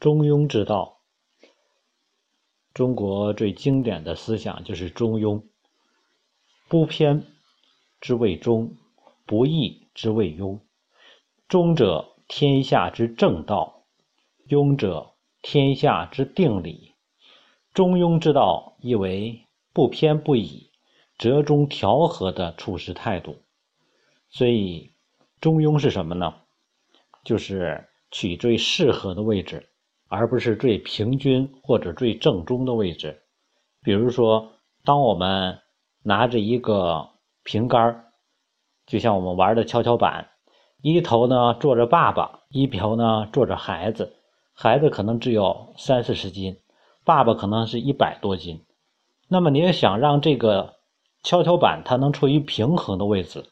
中庸之道，中国最经典的思想就是中庸。不偏之谓中，不义之谓庸。中者，天下之正道；庸者，天下之定理。中庸之道，意为不偏不倚、折中调和的处世态度。所以，中庸是什么呢？就是取最适合的位置，而不是最平均或者最正中的位置。比如说，当我们拿着一个瓶盖，就像我们玩的跷跷板，一头呢坐着爸爸，一头呢坐着孩子。孩子可能只有30-40斤，爸爸可能是100多斤。那么你也想让这个跷跷板它能处于平衡的位置，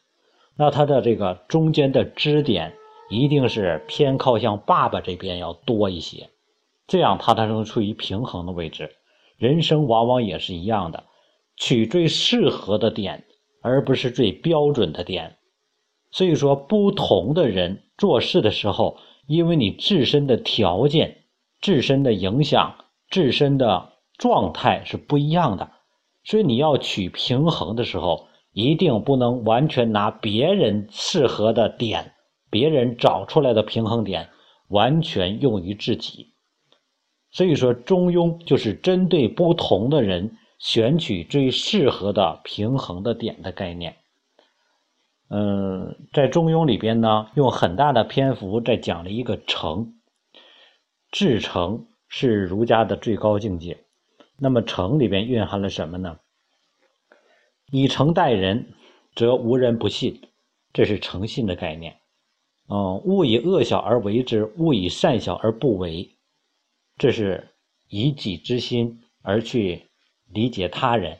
那它的这个中间的支点一定是偏靠向爸爸这边要多一些，这样它才能处于平衡的位置。人生往往也是一样的，取最适合的点，而不是最标准的点。所以说，不同的人做事的时候，因为你自身的条件、自身的影响、自身的状态是不一样的，所以你要取平衡的时候，一定不能完全拿别人适合的点，别人找出来的平衡点完全用于自己。所以说，中庸就是针对不同的人选取最适合的平衡的点的概念。在中庸里边呢，用很大的篇幅在讲了一个诚。至诚是儒家的最高境界。那么诚里边蕴含了什么呢？以诚待人，则无人不信，这是诚信的概念。勿以恶小而为之，勿以善小而不为，这是以己之心而去理解他人，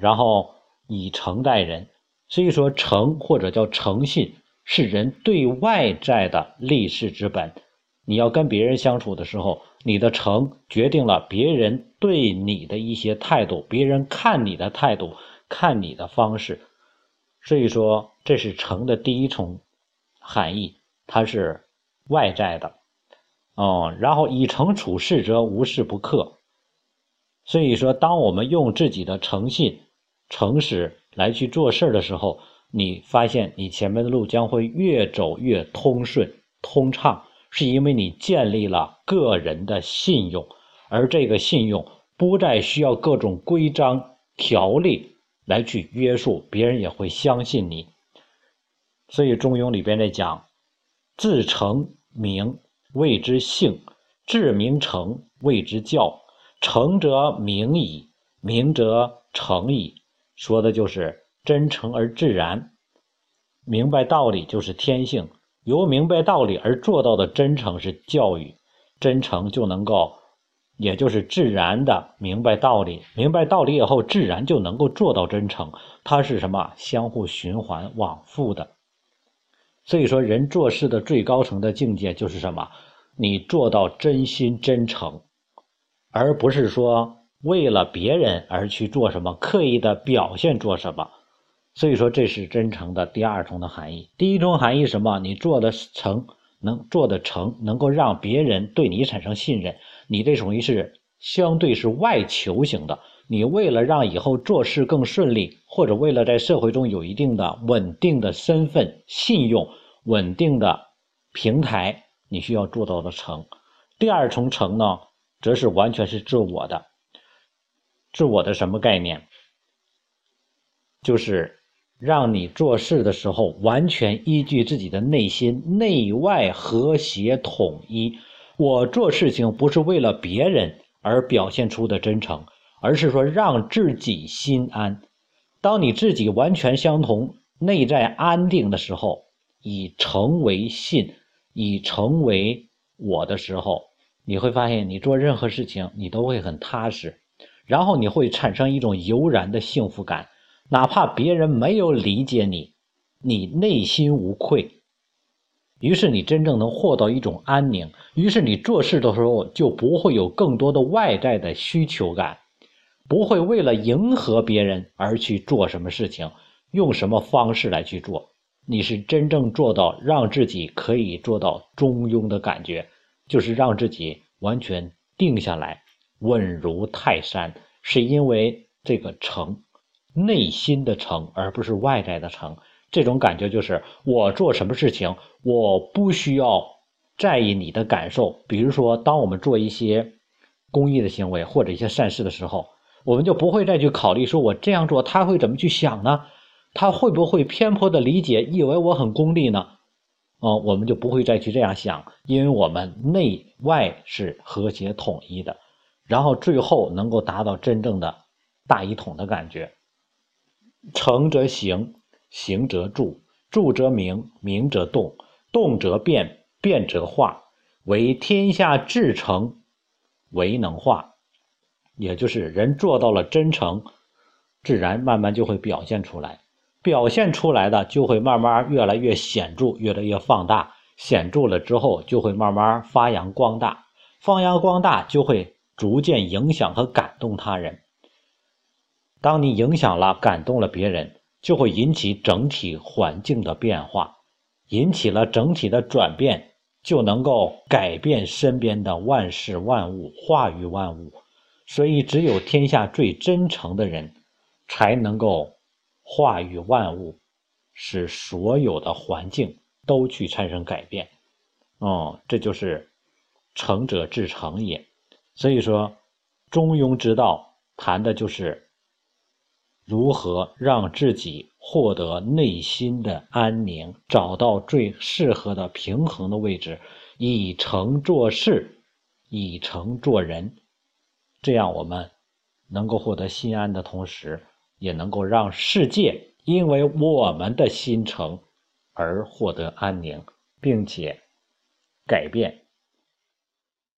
然后以诚待人。所以说，诚或者叫诚信是人对外在的立世之本。你要跟别人相处的时候，你的诚决定了别人对你的一些态度，别人看你的态度，看你的方式。所以说，这是诚的第一重含义，它是外在的。然后以诚处世，则无事不克。所以说，当我们用自己的诚信、诚实来去做事的时候，你发现你前面的路将会越走越通顺、通畅，是因为你建立了个人的信用，而这个信用不再需要各种规章条例来去约束，别人也会相信你。所以中庸里边在讲，自诚明谓之性，至明诚谓之教。诚则明矣，明则诚矣，说的就是真诚而自然。明白道理就是天性，由明白道理而做到的真诚是教育。真诚就能够，也就是自然的明白道理，明白道理以后自然就能够做到真诚，它是什么？相互循环往复的。所以说，人做事的最高层的境界就是什么？你做到真心真诚，而不是说为了别人而去做什么，刻意的表现做什么。所以说，这是真诚的第二重的含义。第一重含义什么？你做的诚，能够让别人对你产生信任。你这属于是相对是外求型的，你为了让以后做事更顺利，或者为了在社会中有一定的稳定的身份、信用、稳定的平台，你需要做到的诚。第二重诚呢，则是完全是自我的。自我的什么概念？就是让你做事的时候完全依据自己的内心，内外和谐统一。我做事情不是为了别人而表现出的真诚，而是说让自己心安。当你自己完全相同，内在安定的时候，以诚为信，以诚为我的时候，你会发现你做任何事情你都会很踏实，然后你会产生一种油然的幸福感。哪怕别人没有理解你，你内心无愧，于是你真正能获得一种安宁。于是你做事的时候就不会有更多的外在的需求感，不会为了迎合别人而去做什么事情，用什么方式来去做。你是真正做到让自己可以做到中庸的感觉，就是让自己完全定下来，稳如泰山，是因为这个诚，内心的诚，而不是外在的诚。这种感觉就是我做什么事情，我不需要在意你的感受。比如说，当我们做一些公益的行为或者一些善事的时候，我们就不会再去考虑说我这样做他会怎么去想呢，他会不会偏颇的理解以为我很功利呢？我们就不会再去这样想，因为我们内外是和谐统一的，然后最后能够达到真正的大一统的感觉。诚则行，行则住，住则明，明则动，动则变，变则化，为天下至诚，唯能化。也就是人做到了真诚，自然慢慢就会表现出来，表现出来的就会慢慢越来越显著，越来越放大，显著了之后就会慢慢发扬光大，发扬光大就会逐渐影响和感动他人。当你影响了感动了别人，就会引起整体环境的变化，引起了整体的转变，就能够改变身边的万事万物，化育万物。所以只有天下最真诚的人才能够化育万物，使所有的环境都去产生改变。这就是诚者至诚也。所以说中庸之道谈的就是如何让自己获得内心的安宁，找到最适合的平衡的位置，以诚做事，以诚做人，这样我们能够获得心安的同时，也能够让世界因为我们的心诚而获得安宁，并且改变